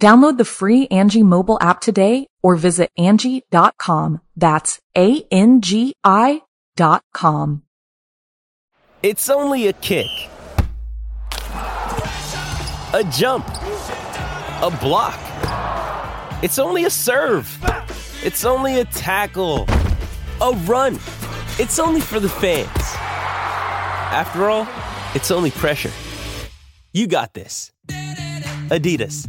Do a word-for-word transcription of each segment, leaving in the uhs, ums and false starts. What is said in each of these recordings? Download the free Angie mobile app today or visit Angie dot com. That's A N G I dot com. It's only a kick. A jump. A block. It's only a serve. It's only a tackle. A run. It's only for the fans. After all, it's only pressure. You got this. Adidas.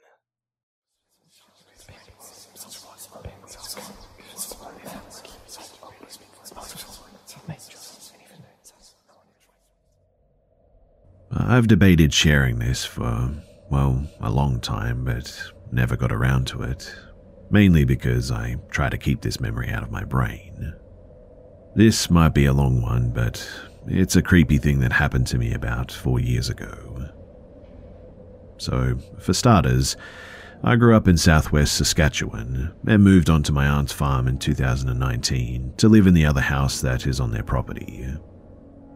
I've debated sharing this for, well, a long time, but never got around to it, mainly because I try to keep this memory out of my brain. This might be a long one, but it's a creepy thing that happened to me about four years ago. So, for starters, I grew up in southwest Saskatchewan and moved onto my aunt's farm in two thousand nineteen to live in the other house that is on their property.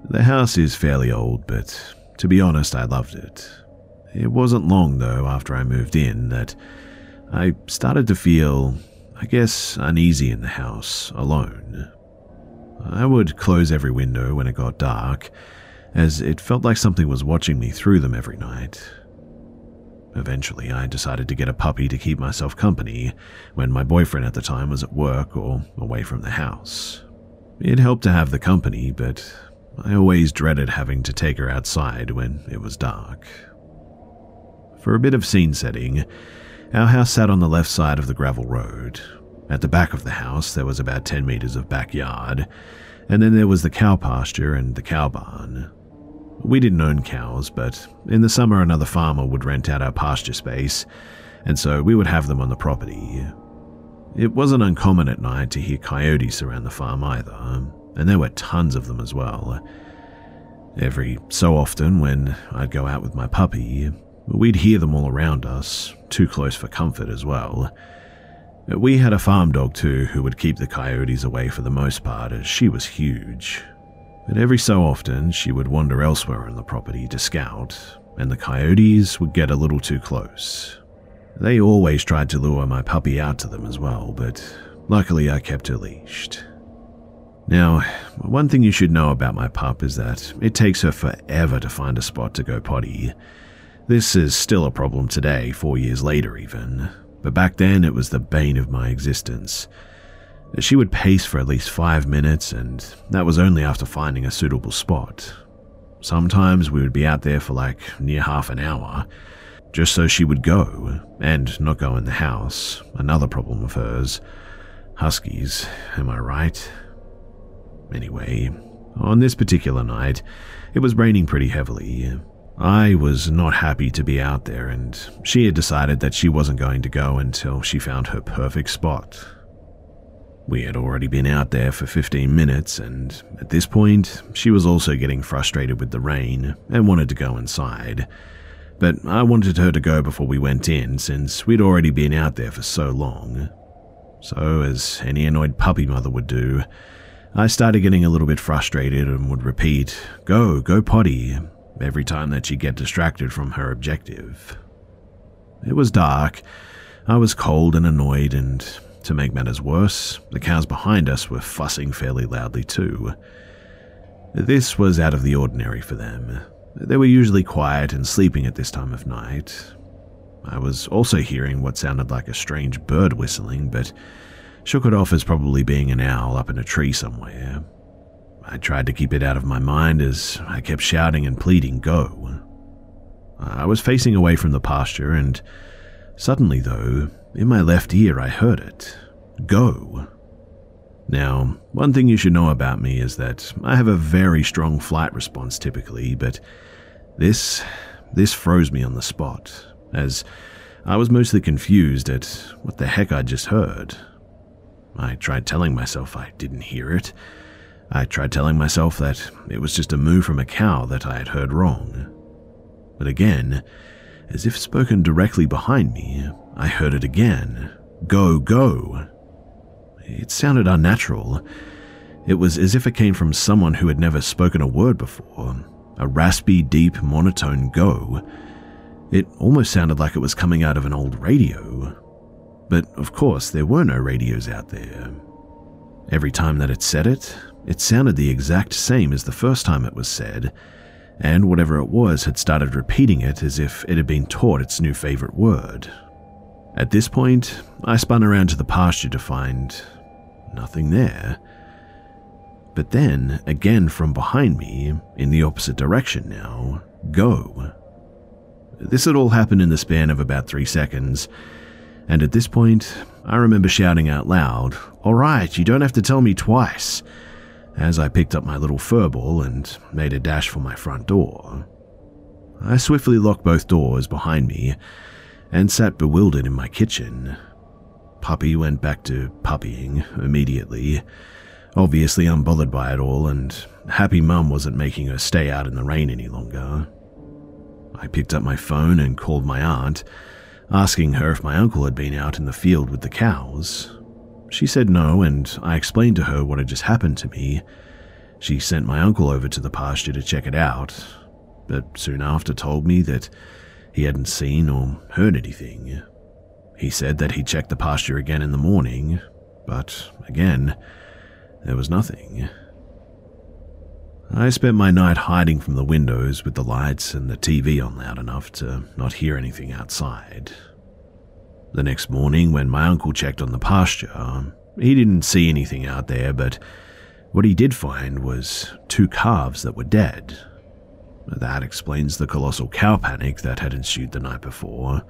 The house is fairly old, but to be honest, I loved it. It wasn't long, though, after I moved in that I started to feel, I guess, uneasy in the house, alone. I would close every window when it got dark, as it felt like something was watching me through them every night. Eventually, I decided to get a puppy to keep myself company when my boyfriend at the time was at work or away from the house. It helped to have the company, but I always dreaded having to take her outside when it was dark. For a bit of scene setting, our house sat on the left side of the gravel road. At the back of the house, there was about ten meters of backyard, and then there was the cow pasture and the cow barn. We didn't own cows, but in the summer another farmer would rent out our pasture space, and so we would have them on the property. It wasn't uncommon at night to hear coyotes around the farm either, and there were tons of them as well. Every so often, when I'd go out with my puppy, we'd hear them all around us, too close for comfort as well. We had a farm dog too who would keep the coyotes away for the most part, as she was huge. But every so often, she would wander elsewhere on the property to scout, and the coyotes would get a little too close. They always tried to lure my puppy out to them as well, but luckily I kept her leashed. Now, one thing you should know about my pup is that it takes her forever to find a spot to go potty. This is still a problem today, four years later even, but back then it was the bane of my existence. She would pace for at least five minutes, and that was only after finding a suitable spot. Sometimes we would be out there for like near half an hour, just so she would go, and not go in the house, another problem of hers. Huskies, am I right? Anyway, On this particular night, it was raining pretty heavily. I was not happy to be out there, and she had decided that she wasn't going to go until she found her perfect spot. We had already been out there for fifteen minutes, and at this point, she was also getting frustrated with the rain and wanted to go inside. But I wanted her to go before we went in, since we'd already been out there for so long. So, as any annoyed puppy mother would do, I started getting a little bit frustrated and would repeat, "Go, go potty," every time that she'd get distracted from her objective. It was dark, I was cold and annoyed, and to make matters worse, the cows behind us were fussing fairly loudly too. This was out of the ordinary for them. They were usually quiet and sleeping at this time of night. I was also hearing what sounded like a strange bird whistling, but shook it off as probably being an owl up in a tree somewhere. I tried to keep it out of my mind as I kept shouting and pleading, "Go." I was facing away from the pasture, and suddenly though, in my left ear I heard it. "Go." Now, one thing you should know about me is that I have a very strong flight response typically, but this, this froze me on the spot, as I was mostly confused at what the heck I just heard. I tried telling myself I didn't hear it. I tried telling myself that it was just a moo from a cow that I had heard wrong. But again, as if spoken directly behind me, I heard it again. "Go, go." It sounded unnatural. It was as if it came from someone who had never spoken a word before. A raspy, deep, monotone "go." It almost sounded like it was coming out of an old radio. But of course, there were no radios out there. Every time that it said it, it sounded the exact same as the first time it was said, and whatever it was had started repeating it as if it had been taught its new favorite word. At this point, I spun around to the pasture to find nothing there. But then, again from behind me, in the opposite direction now, "Go." This had all happened in the span of about three seconds, and at this point, I remember shouting out loud, "All right, you don't have to tell me twice," as I picked up my little fur ball and made a dash for my front door. I swiftly locked both doors behind me and sat bewildered in my kitchen. Puppy went back to puppying immediately, obviously unbothered by it all, and happy mum wasn't making her stay out in the rain any longer. I picked up my phone and called my aunt, asking her if my uncle had been out in the field with the cows. She said no, and I explained to her what had just happened to me. She sent my uncle over to the pasture to check it out, but soon after told me that he hadn't seen or heard anything. He said that he checked the pasture again in the morning, but again, there was nothing. I spent my night hiding from the windows with the lights and the T V on loud enough to not hear anything outside. The next morning, when my uncle checked on the pasture, he didn't see anything out there, but what he did find was two calves that were dead. That explains the colossal cow panic that had ensued the night before.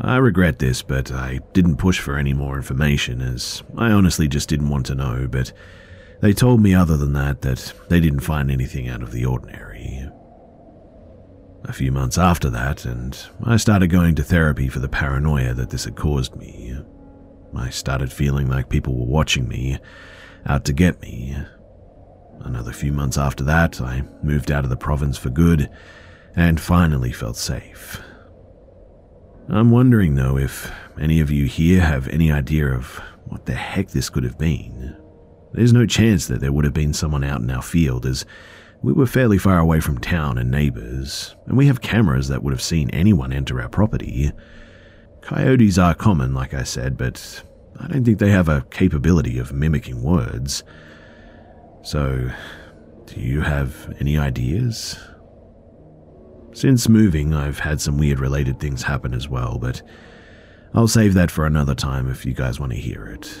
I regret this, but I didn't push for any more information, as I honestly just didn't want to know, but they told me other than that that they didn't find anything out of the ordinary. A few months after that, and I started going to therapy for the paranoia that this had caused me. I started feeling like people were watching me, out to get me. Another few months after that, I moved out of the province for good and finally felt safe. I'm wondering though if any of you here have any idea of what the heck this could have been. There's no chance that there would have been someone out in our field, as we were fairly far away from town and neighbors, and we have cameras that would have seen anyone enter our property. Coyotes are common, like I said, but I don't think they have a capability of mimicking words. So, do you have any ideas? Since moving, I've had some weird related things happen as well, but I'll save that for another time if you guys want to hear it.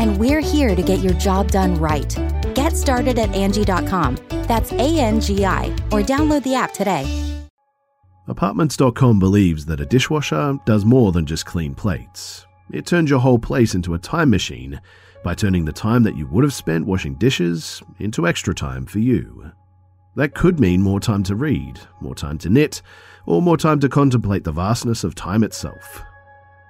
and we're here to get your job done right. Get started at Angie dot com. That's A N G I, or download the app today. Apartments dot com believes that a dishwasher does more than just clean plates. It turns your whole place into a time machine by turning the time that you would have spent washing dishes into extra time for you. That could mean more time to read, more time to knit, or more time to contemplate the vastness of time itself.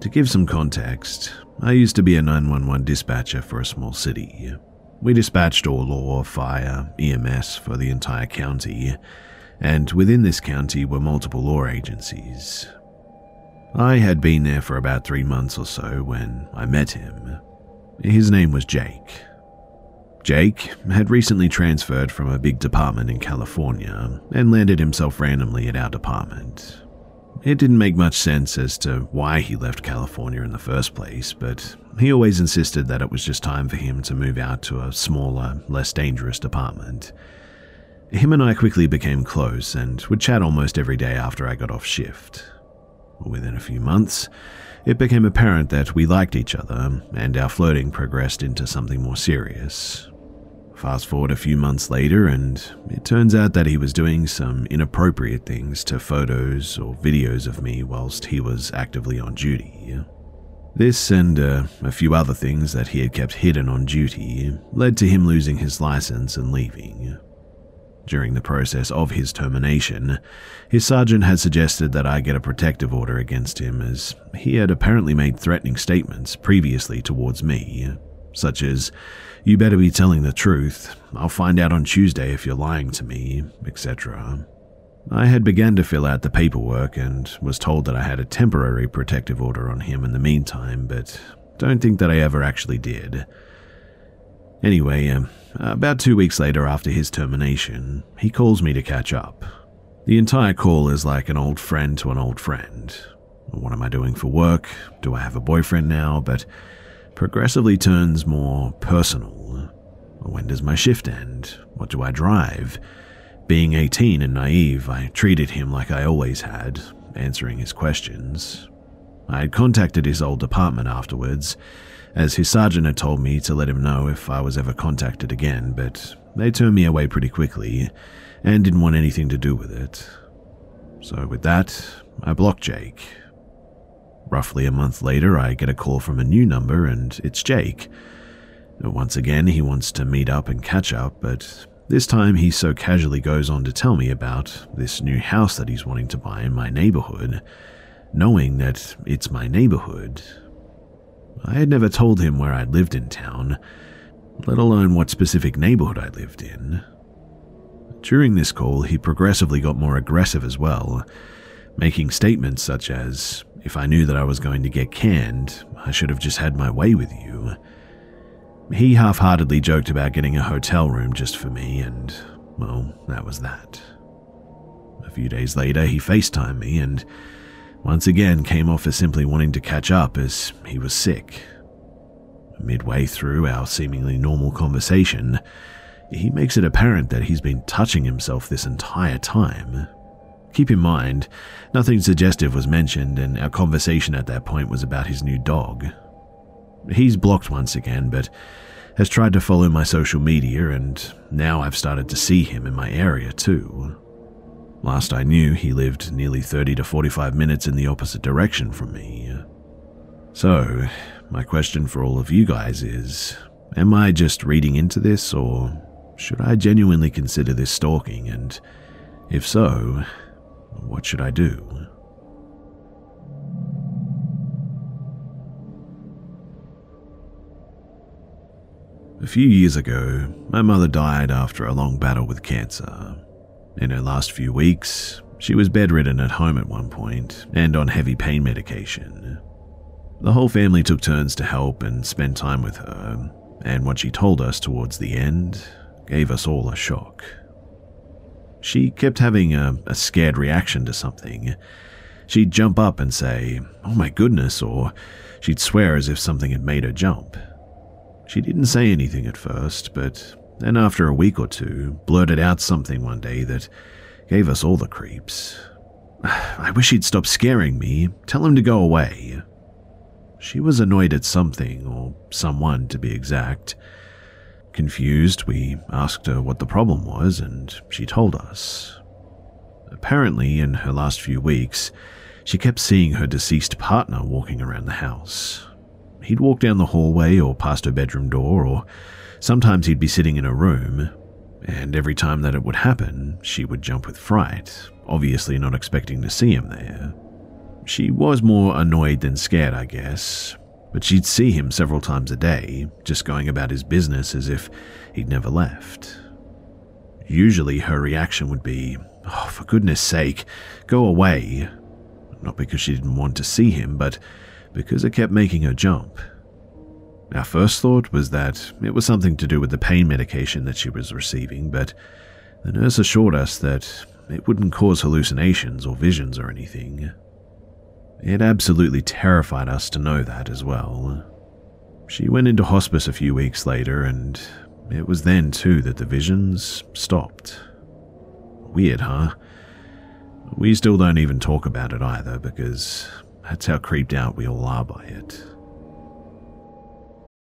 To give some context, I used to be a nine one one dispatcher for a small city. We dispatched all law, fire, E M S for the entire county, and within this county were multiple law agencies. I had been there for about three months or so when I met him. His name was Jake. Jake had recently transferred from a big department in California and landed himself randomly at our department. It didn't make much sense as to why he left California in the first place, but he always insisted that it was just time for him to move out to a smaller, less dangerous department. Him and I quickly became close and would chat almost every day after I got off shift. Within a few months, it became apparent that we liked each other, and our flirting progressed into something more serious. Fast forward a few months later, and it turns out that he was doing some inappropriate things to photos or videos of me whilst he was actively on duty. This and uh, a few other things that he had kept hidden on duty led to him losing his license and leaving. During the process of his termination, his sergeant had suggested that I get a protective order against him, as he had apparently made threatening statements previously towards me, such as, "You better be telling the truth, I'll find out on Tuesday if you're lying to me," et cetera. I had begun to fill out the paperwork and was told that I had a temporary protective order on him in the meantime, but don't think that I ever actually did. Anyway, um, about two weeks later after his termination, he calls me to catch up. The entire call is like an old friend to an old friend. What am I doing for work? Do I have a boyfriend now? But progressively turns more personal. When does my shift end? What do I drive? Being eighteen and naive, I treated him like I always had, answering his questions. I had contacted his old department afterwards, as his sergeant had told me to let him know if I was ever contacted again, but they turned me away pretty quickly and didn't want anything to do with it. So with that, I blocked Jake. Roughly a month later, I get a call from a new number, and it's Jake. Once again, he wants to meet up and catch up, but this time he so casually goes on to tell me about this new house that he's wanting to buy in my neighborhood, knowing that it's my neighborhood. I had never told him where I lived in town, let alone what specific neighborhood I lived in. During this call, he progressively got more aggressive as well, making statements such as, "If I knew that I was going to get canned, I should have just had my way with you." He half-heartedly joked about getting a hotel room just for me, and, well, that was that. A few days later, he FaceTimed me, and once again came off as simply wanting to catch up as he was sick. Midway through our seemingly normal conversation, he makes it apparent that he's been touching himself this entire time. Keep in mind, nothing suggestive was mentioned, and our conversation at that point was about his new dog. He's blocked once again, but has tried to follow my social media, and now I've started to see him in my area too. Last I knew, he lived nearly thirty to forty-five minutes in the opposite direction from me. So, my question for all of you guys is, am I just reading into this, or Should I genuinely consider this stalking, and if so, what should I do? A few years ago, my mother died after a long battle with cancer. In her last few weeks, she was bedridden at home at one point and on heavy pain medication. The whole family took turns to help and spend time with her, and what she told us towards the end gave us all a shock. She kept having a, a scared reaction to something. She'd jump up and say, "Oh my goodness," or she'd swear as if something had made her jump. She didn't say anything at first, but then after a week or two, blurted out something one day that gave us all the creeps. "I wish he'd stop scaring me. Tell him to go away." She was annoyed at something, or someone to be exact. Confused, we asked her what the problem was, and she told us. Apparently, in her last few weeks, she kept seeing her deceased partner walking around the house. He'd walk down the hallway or past her bedroom door, or sometimes he'd be sitting in her room, and every time that it would happen, she would jump with fright, obviously not expecting to see him there. She was more annoyed than scared, I guess, but she'd see him several times a day, just going about his business as if he'd never left. Usually her reaction would be, "Oh, for goodness sake, go away," not because she didn't want to see him, but because it kept making her jump. Our first thought was that it was something to do with the pain medication that she was receiving, but the nurse assured us that it wouldn't cause hallucinations or visions or anything. It absolutely terrified us to know that as well. She went into hospice a few weeks later, and it was then too that the visions stopped. Weird, huh? We still don't even talk about it either, because that's how creeped out we all are by it.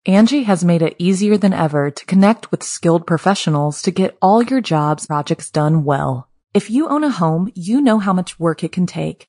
Angie has made it easier than ever to connect with skilled professionals to get all your jobs projects done well. If you own a home, you know how much work it can take,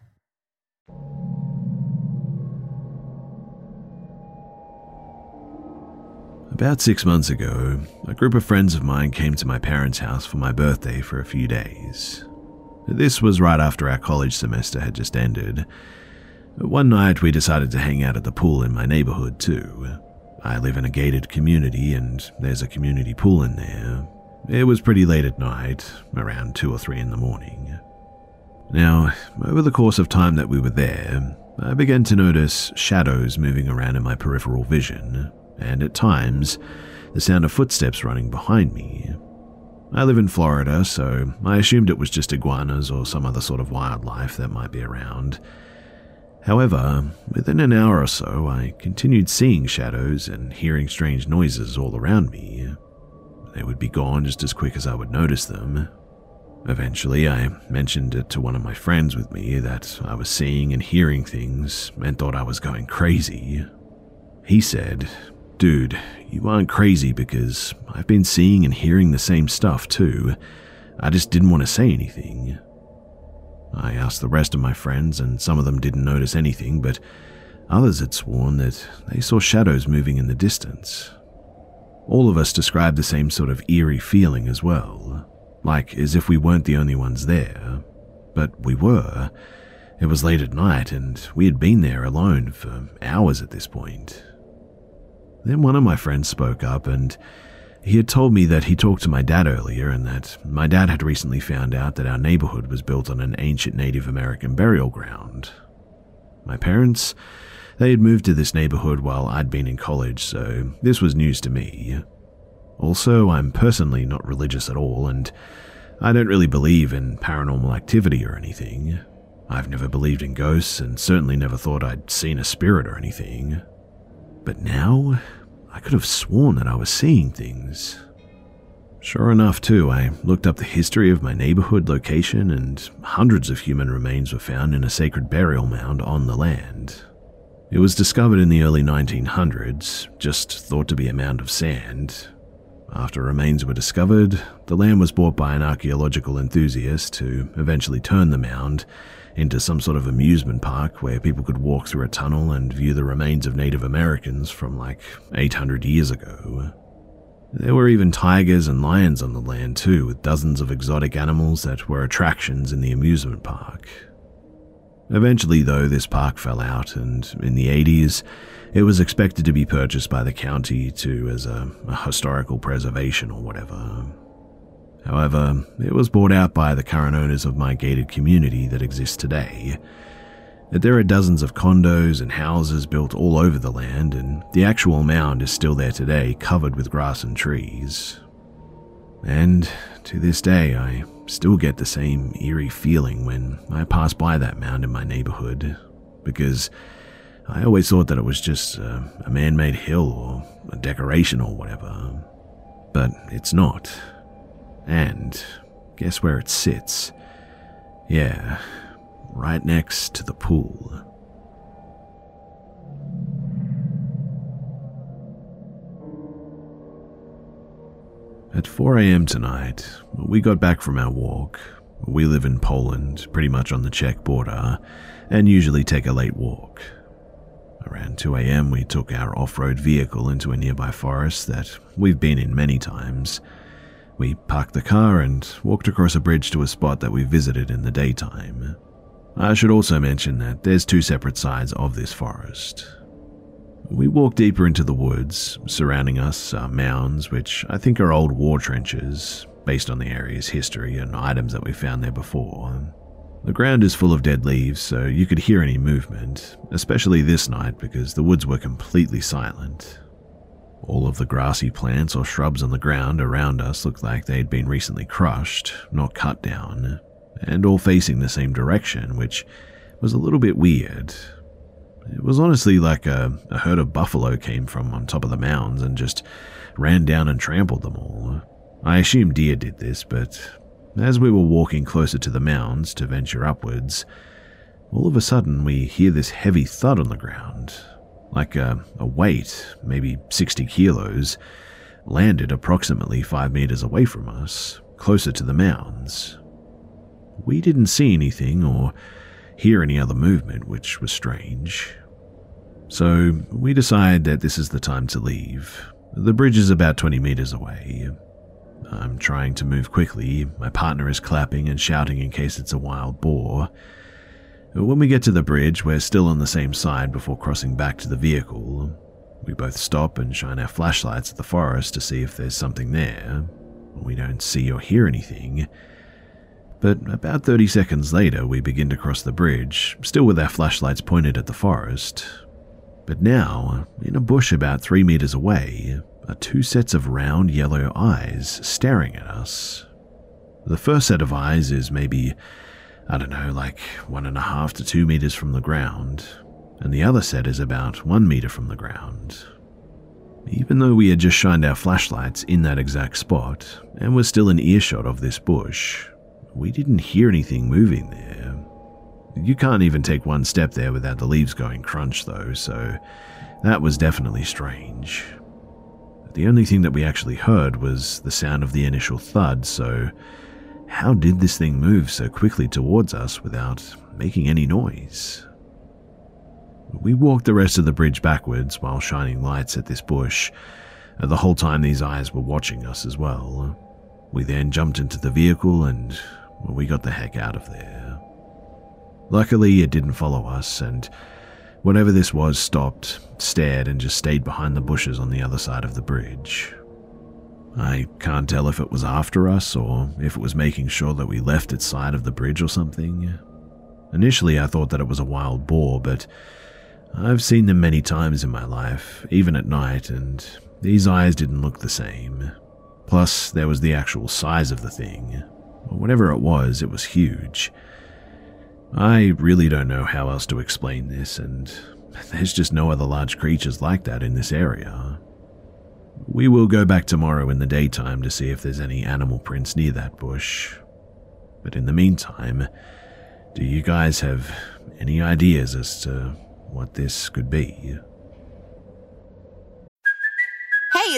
About six months ago, a group of friends of mine came to my parents' house for my birthday for a few days. This was right after our college semester had just ended. One night, we decided to hang out at the pool in my neighborhood too. I live in a gated community, and there's a community pool in there. It was pretty late at night, around two or three in the morning. Now, over the course of time that we were there, I began to notice shadows moving around in my peripheral vision, and at times, the sound of footsteps running behind me. I live in Florida, so I assumed it was just iguanas or some other sort of wildlife that might be around. However, within an hour or so, I continued seeing shadows and hearing strange noises all around me. They would be gone just as quick as I would notice them. Eventually, I mentioned it to one of my friends with me that I was seeing and hearing things and thought I was going crazy. He said, "Dude, you aren't crazy because I've been seeing and hearing the same stuff too. I just didn't want to say anything." I asked the rest of my friends, and some of them didn't notice anything, but Others had sworn that they saw shadows moving in the distance. All of us described the same sort of eerie feeling as well, like as if we weren't the only ones there. But we were. It was late at night, and we had been there alone for hours at this point. Then one of my friends spoke up, and he had told me that he talked to my dad earlier, and that my dad had recently found out that our neighborhood was built on an ancient Native American burial ground. My parents, they had moved to this neighborhood while I'd been in college, so this was news to me. Also, I'm personally not religious at all, and I don't really believe in paranormal activity or anything. I've never believed in ghosts and certainly never thought I'd seen a spirit or anything. But now, I could have sworn that I was seeing things. Sure enough, too, I looked up the history of my neighborhood location, and hundreds of human remains were found in a sacred burial mound on the land. It was discovered in the early nineteen hundreds, just thought to be a mound of sand. After remains were discovered, the land was bought by an archaeological enthusiast to eventually turn the mound into some sort of amusement park where people could walk through a tunnel and view the remains of Native Americans from like eight hundred years ago. There were even tigers and lions on the land too, with dozens of exotic animals that were attractions in the amusement park. Eventually though, this park fell out, and in the eighties, it was expected to be purchased by the county to as a, a historical preservation or whatever. However, it was bought out by the current owners of my gated community that exists today. There are dozens of condos and houses built all over the land, and the actual mound is still there today, covered with grass and trees. And to this day, I still get the same eerie feeling when I pass by that mound in my neighborhood, because I always thought that it was just a, a man-made hill or a decoration or whatever. But it's not. And guess where it sits? Yeah, right next to the pool. At four a.m. tonight, we got back from our walk. We live in Poland, pretty much on the Czech border, and usually take a late walk. Around two a.m. we took our off-road vehicle into a nearby forest that we've been in many times. We parked the car and walked across a bridge to a spot that we visited in the daytime. I should also mention that there's two separate sides of this forest. We walked deeper into the woods. Surrounding us are mounds, which I think are old war trenches, based on the area's history and items that we found there before. The ground is full of dead leaves, so you could hear any movement, especially this night because the woods were completely silent. All of the grassy plants or shrubs on the ground around us looked like they'd been recently crushed, not cut down, and all facing the same direction, which was a little bit weird. It was honestly like a, a herd of buffalo came from on top of the mounds and just ran down and trampled them all. I assume deer did this, but as we were walking closer to the mounds to venture upwards, all of a sudden we hear this heavy thud on the ground, like a, a weight, maybe sixty kilos, landed approximately five meters away from us, closer to the mounds. We didn't see anything or hear any other movement, which was strange. So we decide that this is the time to leave. The bridge is about twenty meters away. I'm trying to move quickly. My partner is clapping and shouting in case it's a wild boar. When we get to the bridge, we're still on the same side before crossing back to the vehicle. We both stop and shine our flashlights at the forest to see if there's something there. We don't see or hear anything. But about thirty seconds later, we begin to cross the bridge, still with our flashlights pointed at the forest. But now, in a bush about three meters away, are two sets of round yellow eyes staring at us. The first set of eyes is maybe, I don't know, like one and a half to two meters from the ground, and the other set is about one meter from the ground. Even though we had just shined our flashlights in that exact spot, and were still in earshot of this bush, we didn't hear anything moving there. You can't even take one step there without the leaves going crunch though, so that was definitely strange. The only thing that we actually heard was the sound of the initial thud, so how did this thing move so quickly towards us without making any noise? We walked the rest of the bridge backwards while shining lights at this bush. The whole time these eyes were watching us as well. We then jumped into the vehicle and we got the heck out of there. Luckily, it didn't follow us, and whatever this was stopped, stared, and just stayed behind the bushes on the other side of the bridge. I can't tell if it was after us or if it was making sure that we left its side of the bridge or something. Initially, I thought that it was a wild boar, but I've seen them many times in my life, even at night, and these eyes didn't look the same. Plus, there was the actual size of the thing. Whatever it was, it was huge. I really don't know how else to explain this, and there's just no other large creatures like that in this area. We will go back tomorrow in the daytime to see if there's any animal prints near that bush. But in the meantime, do you guys have any ideas as to what this could be? Hey,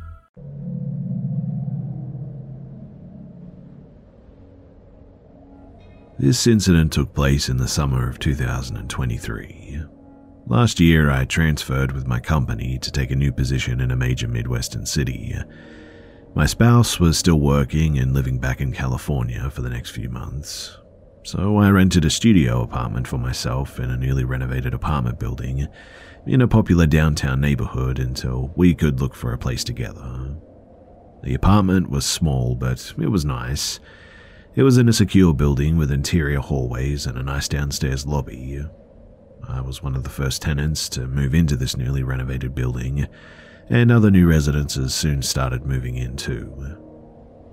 This incident took place in the summer of two thousand twenty-three. Last year, I transferred with my company to take a new position in a major Midwestern city. My spouse was still working and living back in California for the next few months. So I rented a studio apartment for myself in a newly renovated apartment building in a popular downtown neighborhood until we could look for a place together. The apartment was small, but it was nice. It was in a secure building with interior hallways and a nice downstairs lobby. I was one of the first tenants to move into this newly renovated building, and other new residences soon started moving in too.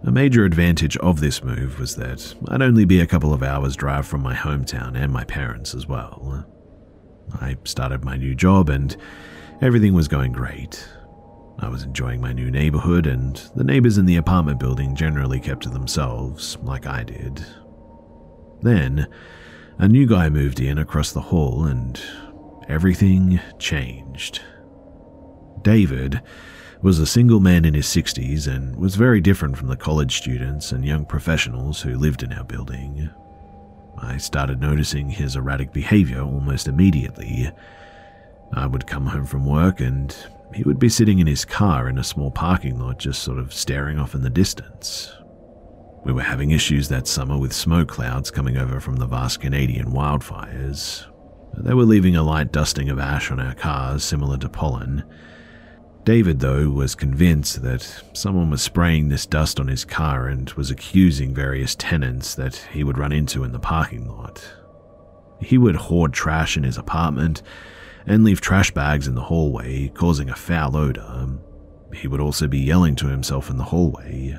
A major advantage of this move was that I'd only be a couple of hours' drive from my hometown and my parents as well. I started my new job and everything was going great. I was enjoying my new neighborhood, and the neighbors in the apartment building generally kept to themselves, like I did. Then, a new guy moved in across the hall, and everything changed. David was a single man in his sixties and was very different from the college students and young professionals who lived in our building. I started noticing his erratic behavior almost immediately. I would come home from work and he would be sitting in his car in a small parking lot, just sort of staring off in the distance. We were having issues that summer with smoke clouds coming over from the vast Canadian wildfires. They were leaving a light dusting of ash on our cars, similar to pollen. David, though, was convinced that someone was spraying this dust on his car and was accusing various tenants that he would run into in the parking lot. He would hoard trash in his apartment and leave trash bags in the hallway, causing a foul odor. He would also be yelling to himself in the hallway.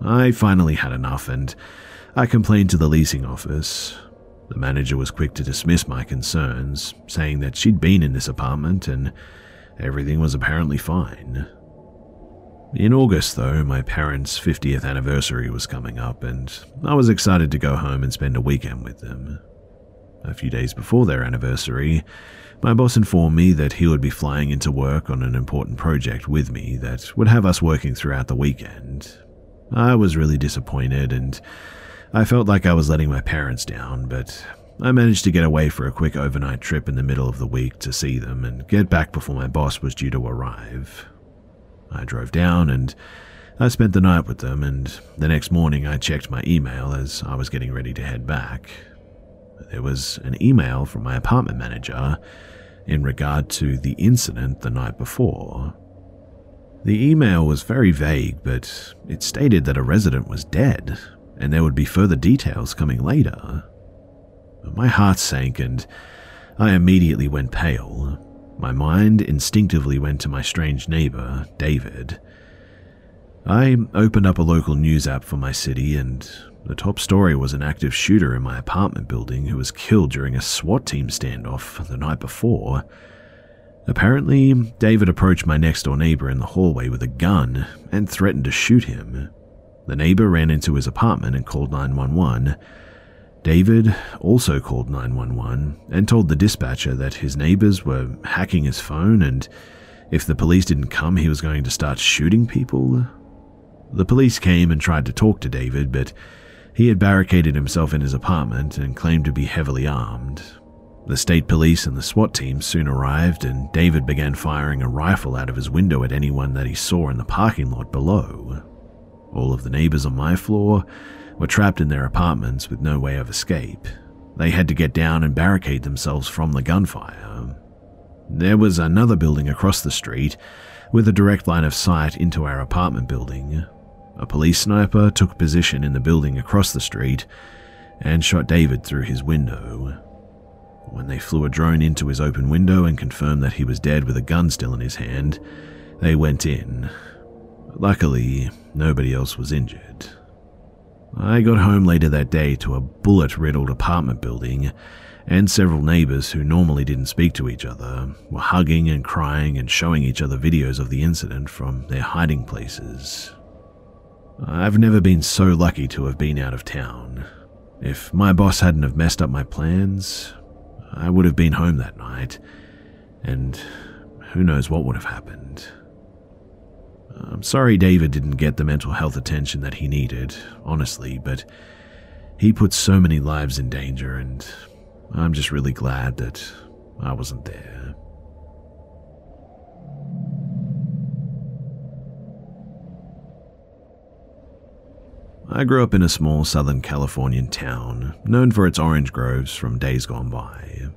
I finally had enough, and I complained to the leasing office. The manager was quick to dismiss my concerns, saying that she'd been in this apartment and everything was apparently fine. In August, though, my parents' fiftieth anniversary was coming up, and I was excited to go home and spend a weekend with them. A few days before their anniversary, my boss informed me that he would be flying into work on an important project with me that would have us working throughout the weekend. I was really disappointed, and I felt like I was letting my parents down, but I managed to get away for a quick overnight trip in the middle of the week to see them and get back before my boss was due to arrive. I drove down and I spent the night with them, and the next morning I checked my email as I was getting ready to head back. There was an email from my apartment manager in regard to the incident the night before. The email was very vague, but it stated that a resident was dead and there would be further details coming later. My heart sank and I immediately went pale. My mind instinctively went to my strange neighbor, David. I opened up a local news app for my city, and the top story was an active shooter in my apartment building who was killed during a SWAT team standoff the night before. Apparently, David approached my next-door neighbor in the hallway with a gun and threatened to shoot him. The neighbor ran into his apartment and called nine one one. David also called nine one one and told the dispatcher that his neighbors were hacking his phone and if the police didn't come, he was going to start shooting people. The police came and tried to talk to David, but he had barricaded himself in his apartment and claimed to be heavily armed. The state police and the SWAT team soon arrived, and David began firing a rifle out of his window at anyone that he saw in the parking lot below. All of the neighbors on my floor were trapped in their apartments with no way of escape. They had to get down and barricade themselves from the gunfire. There was another building across the street with a direct line of sight into our apartment building. A police sniper took position in the building across the street and shot David through his window. When they flew a drone into his open window and confirmed that he was dead with a gun still in his hand, they went in. Luckily, nobody else was injured. I got home later that day to a bullet-riddled apartment building, and several neighbors who normally didn't speak to each other were hugging and crying and showing each other videos of the incident from their hiding places. I've never been so lucky to have been out of town. If my boss hadn't have messed up my plans, I would have been home that night, and who knows what would have happened. I'm sorry David didn't get the mental health attention that he needed, honestly, but he put so many lives in danger, and I'm just really glad that I wasn't there. I grew up in a small Southern Californian town, known for its orange groves from days gone by.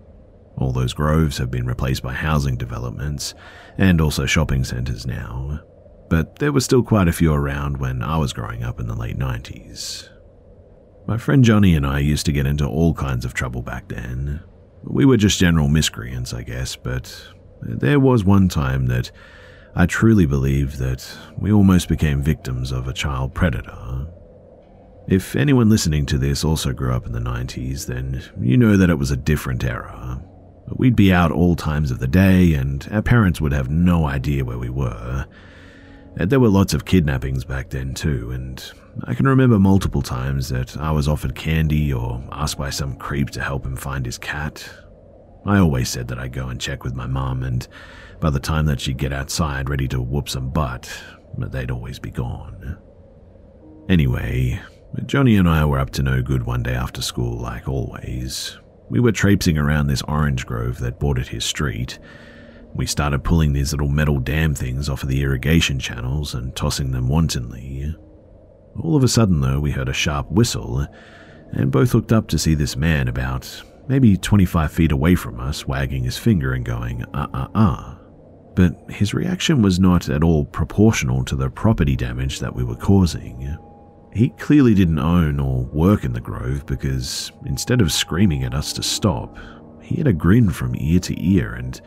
All those groves have been replaced by housing developments and also shopping centers now, but there were still quite a few around when I was growing up in the late nineties. My friend Johnny and I used to get into all kinds of trouble back then. We were just general miscreants, I guess, but there was one time that I truly believe that we almost became victims of a child predator. If anyone listening to this also grew up in the nineties, then you know that it was a different era. We'd be out all times of the day, and our parents would have no idea where we were. And there were lots of kidnappings back then too, and I can remember multiple times that I was offered candy or asked by some creep to help him find his cat. I always said that I'd go and check with my mum, and by the time that she'd get outside ready to whoop some butt, they'd always be gone. Anyway, Johnny and I were up to no good one day after school, like always. We were traipsing around this orange grove that bordered his street. We started pulling these little metal dam things off of the irrigation channels and tossing them wantonly. All of a sudden, though, we heard a sharp whistle, and both looked up to see this man about maybe twenty-five feet away from us, wagging his finger and going, uh, uh, uh. But his reaction was not at all proportional to the property damage that we were causing. He clearly didn't own or work in the grove because instead of screaming at us to stop, he had a grin from ear to ear, and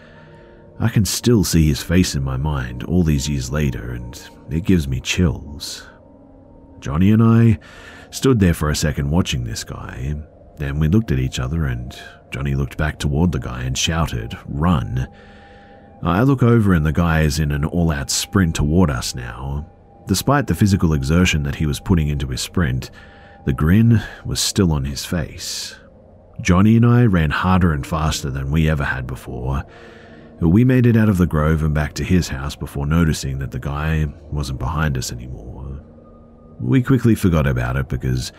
I can still see his face in my mind all these years later, and it gives me chills. Johnny and I stood there for a second watching this guy. Then we looked at each other, and Johnny looked back toward the guy and shouted, "Run!" I look over and the guy is in an all-out sprint toward us now. Despite the physical exertion that he was putting into his sprint, the grin was still on his face. Johnny and I ran harder and faster than we ever had before. We made it out of the grove and back to his house before noticing that the guy wasn't behind us anymore. We quickly forgot about it because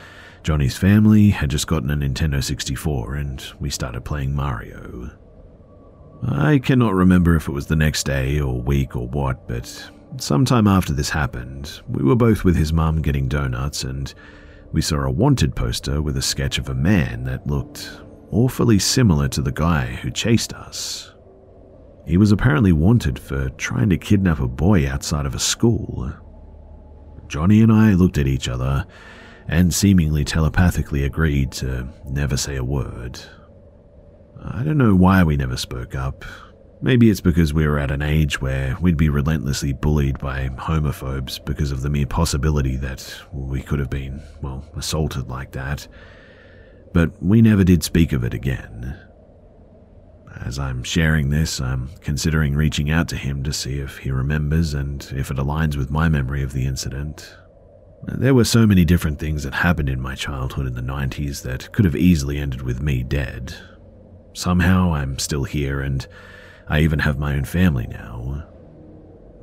Johnny's family had just gotten a Nintendo sixty-four and we started playing Mario. I cannot remember if it was the next day or week or what, but sometime after this happened, we were both with his mum getting donuts, and we saw a wanted poster with a sketch of a man that looked awfully similar to the guy who chased us. He was apparently wanted for trying to kidnap a boy outside of a school. Johnny and I looked at each other and seemingly telepathically agreed to never say a word. I don't know why we never spoke up. Maybe it's because we were at an age where we'd be relentlessly bullied by homophobes because of the mere possibility that we could have been, well, assaulted like that. But we never did speak of it again. As I'm sharing this, I'm considering reaching out to him to see if he remembers and if it aligns with my memory of the incident. There were so many different things that happened in my childhood in the nineties that could have easily ended with me dead. Somehow I'm still here, and I even have my own family now.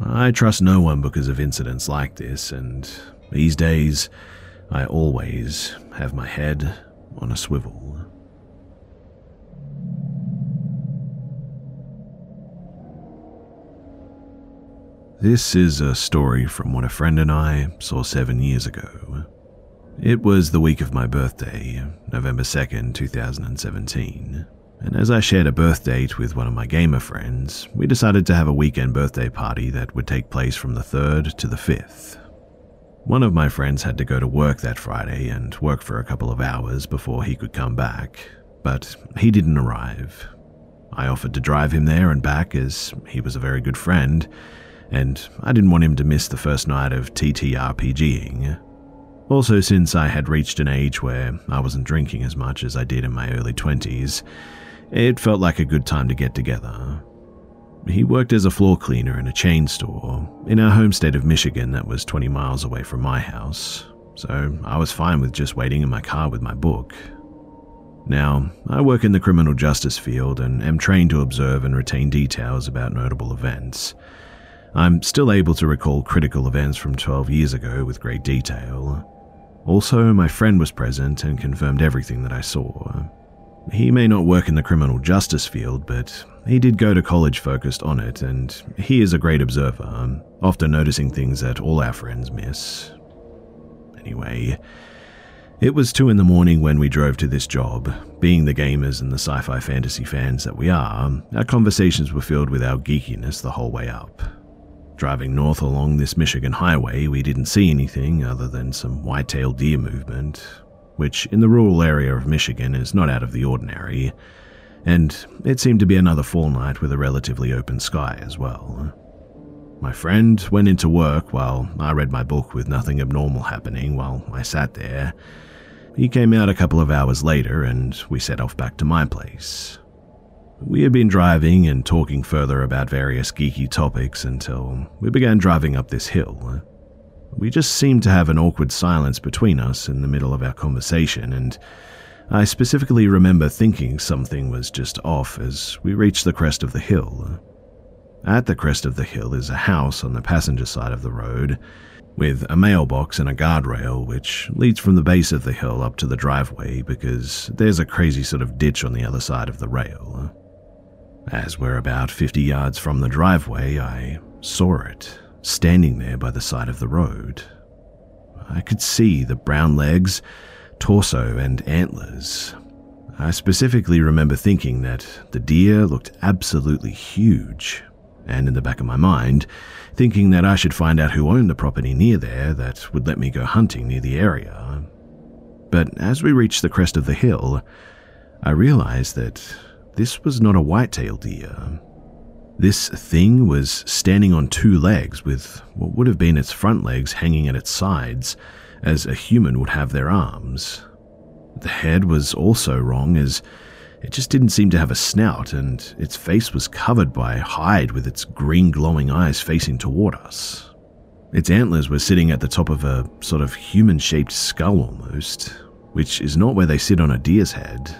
I trust no one because of incidents like this, and these days I always have my head on a swivel. This is a story from what a friend and I saw seven years ago. It was the week of my birthday, November second, two thousand seventeen, and as I shared a birth date with one of my gamer friends, we decided to have a weekend birthday party that would take place from the third to the fifth. One of my friends had to go to work that Friday and work for a couple of hours before he could come back, but he didn't arrive. I offered to drive him there and back as he was a very good friend, and I didn't want him to miss the first night of T T R P G-ing. Also, since I had reached an age where I wasn't drinking as much as I did in my early twenties, it felt like a good time to get together. He worked as a floor cleaner in a chain store in our home state of Michigan that was twenty miles away from my house, so I was fine with just waiting in my car with my book. Now, I work in the criminal justice field and am trained to observe and retain details about notable events. I'm still able to recall critical events from twelve years ago with great detail. Also, my friend was present and confirmed everything that I saw. He may not work in the criminal justice field, but he did go to college focused on it, and he is a great observer, often noticing things that all our friends miss. Anyway, it was two in the morning when we drove to this job. Being the gamers and the sci-fi fantasy fans that we are, our conversations were filled with our geekiness the whole way up. Driving north along this Michigan highway, we didn't see anything other than some white-tailed deer movement, which in the rural area of Michigan is not out of the ordinary, and it seemed to be another fall night with a relatively open sky as well. My friend went into work while I read my book with nothing abnormal happening while I sat there. He came out a couple of hours later and we set off back to my place. We had been driving and talking further about various geeky topics until we began driving up this hill. We just seemed to have an awkward silence between us in the middle of our conversation, and I specifically remember thinking something was just off as we reached the crest of the hill. At the crest of the hill is a house on the passenger side of the road, with a mailbox and a guardrail which leads from the base of the hill up to the driveway because there's a crazy sort of ditch on the other side of the rail. As we're about fifty yards from the driveway, I saw it, standing there by the side of the road. I could see the brown legs, torso, and antlers. I specifically remember thinking that the deer looked absolutely huge, and in the back of my mind, thinking that I should find out who owned the property near there that would let me go hunting near the area. But as we reached the crest of the hill, I realized that this was not a white-tailed deer. This thing was standing on two legs with what would have been its front legs hanging at its sides, as a human would have their arms. The head was also wrong, as it just didn't seem to have a snout, and its face was covered by hide with its green glowing eyes facing toward us. Its antlers were sitting at the top of a sort of human-shaped skull almost, which is not where they sit on a deer's head.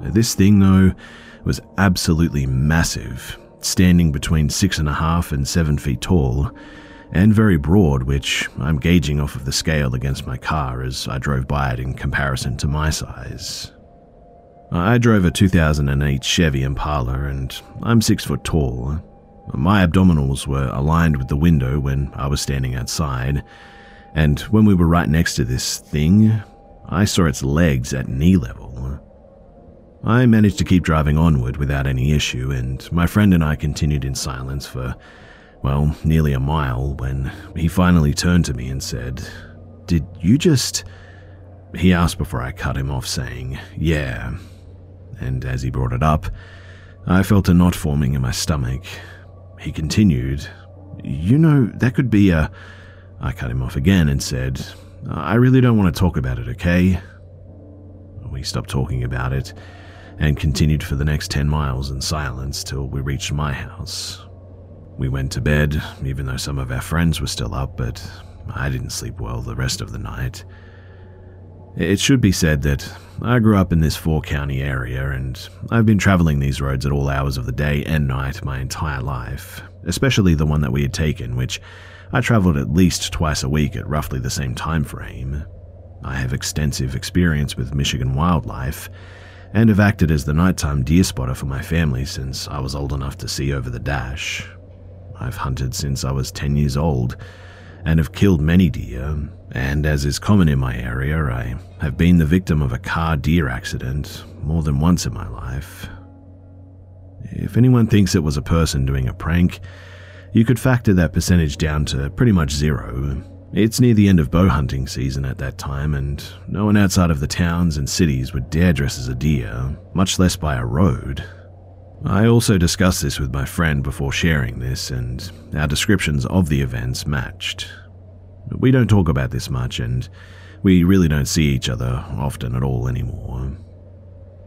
This thing, though, was absolutely massive, standing between six and a half and seven feet tall, and very broad, which I'm gauging off of the scale against my car as I drove by it in comparison to my size. I drove a two thousand eight Chevy Impala, and I'm six foot tall. My abdominals were aligned with the window when I was standing outside, and when we were right next to this thing, I saw its legs at knee level. I managed to keep driving onward without any issue, and my friend and I continued in silence for, well, nearly a mile when he finally turned to me and said, "Did you just..." He asked before I cut him off, saying, "Yeah." And as he brought it up, I felt a knot forming in my stomach. He continued, "You know, that could be a..." I cut him off again and said, "I really don't want to talk about it, okay?" We stopped talking about it, and continued for the next ten miles in silence till we reached my house. We went to bed, even though some of our friends were still up, but I didn't sleep well the rest of the night. It should be said that I grew up in this four-county area, and I've been traveling these roads at all hours of the day and night my entire life, especially the one that we had taken, which I traveled at least twice a week at roughly the same time frame. I have extensive experience with Michigan wildlife, and have acted as the nighttime deer spotter for my family since I was old enough to see over the dash. I've hunted since I was ten years old, and have killed many deer, and as is common in my area, I have been the victim of a car deer accident more than once in my life. If anyone thinks it was a person doing a prank, you could factor that percentage down to pretty much zero. It's near the end of bow hunting season at that time, and no one outside of the towns and cities would dare dress as a deer, much less by a road. I also discussed this with my friend before sharing this, and our descriptions of the events matched. We don't talk about this much, and we really don't see each other often at all anymore.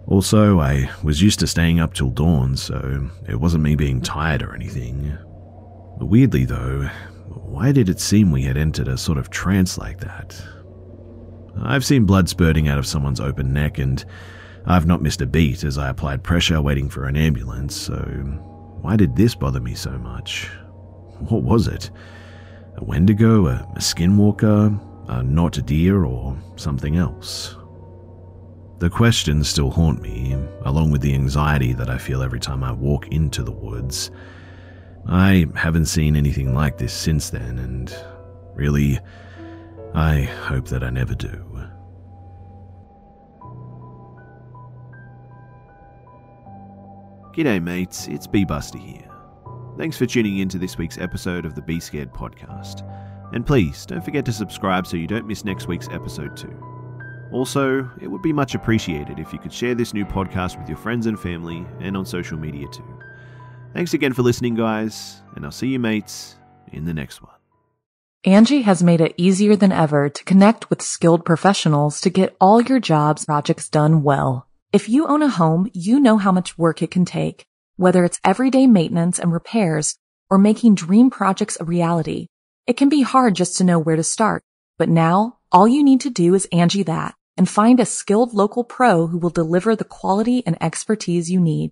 Also, I was used to staying up till dawn, so it wasn't me being tired or anything. Weirdly though, why did it seem we had entered a sort of trance like that? I've seen blood spurting out of someone's open neck, and I've not missed a beat as I applied pressure waiting for an ambulance, so why did this bother me so much? What was it? A Wendigo, a, a skinwalker, a not deer, or something else? The questions still haunt me, along with the anxiety that I feel every time I walk into the woods. I haven't seen anything like this since then, and really, I hope that I never do. G'day mates, it's B Buster here. Thanks for tuning in to this week's episode of the Be Scared podcast. And please, don't forget to subscribe so you don't miss next week's episode too. Also, it would be much appreciated if you could share this new podcast with your friends and family and on social media too. Thanks again for listening, guys, and I'll see you mates in the next one. Angie has made it easier than ever to connect with skilled professionals to get all your jobs projects done well. If you own a home, you know how much work it can take, whether it's everyday maintenance and repairs or making dream projects a reality. It can be hard just to know where to start, but now all you need to do is Angie that and find a skilled local pro who will deliver the quality and expertise you need.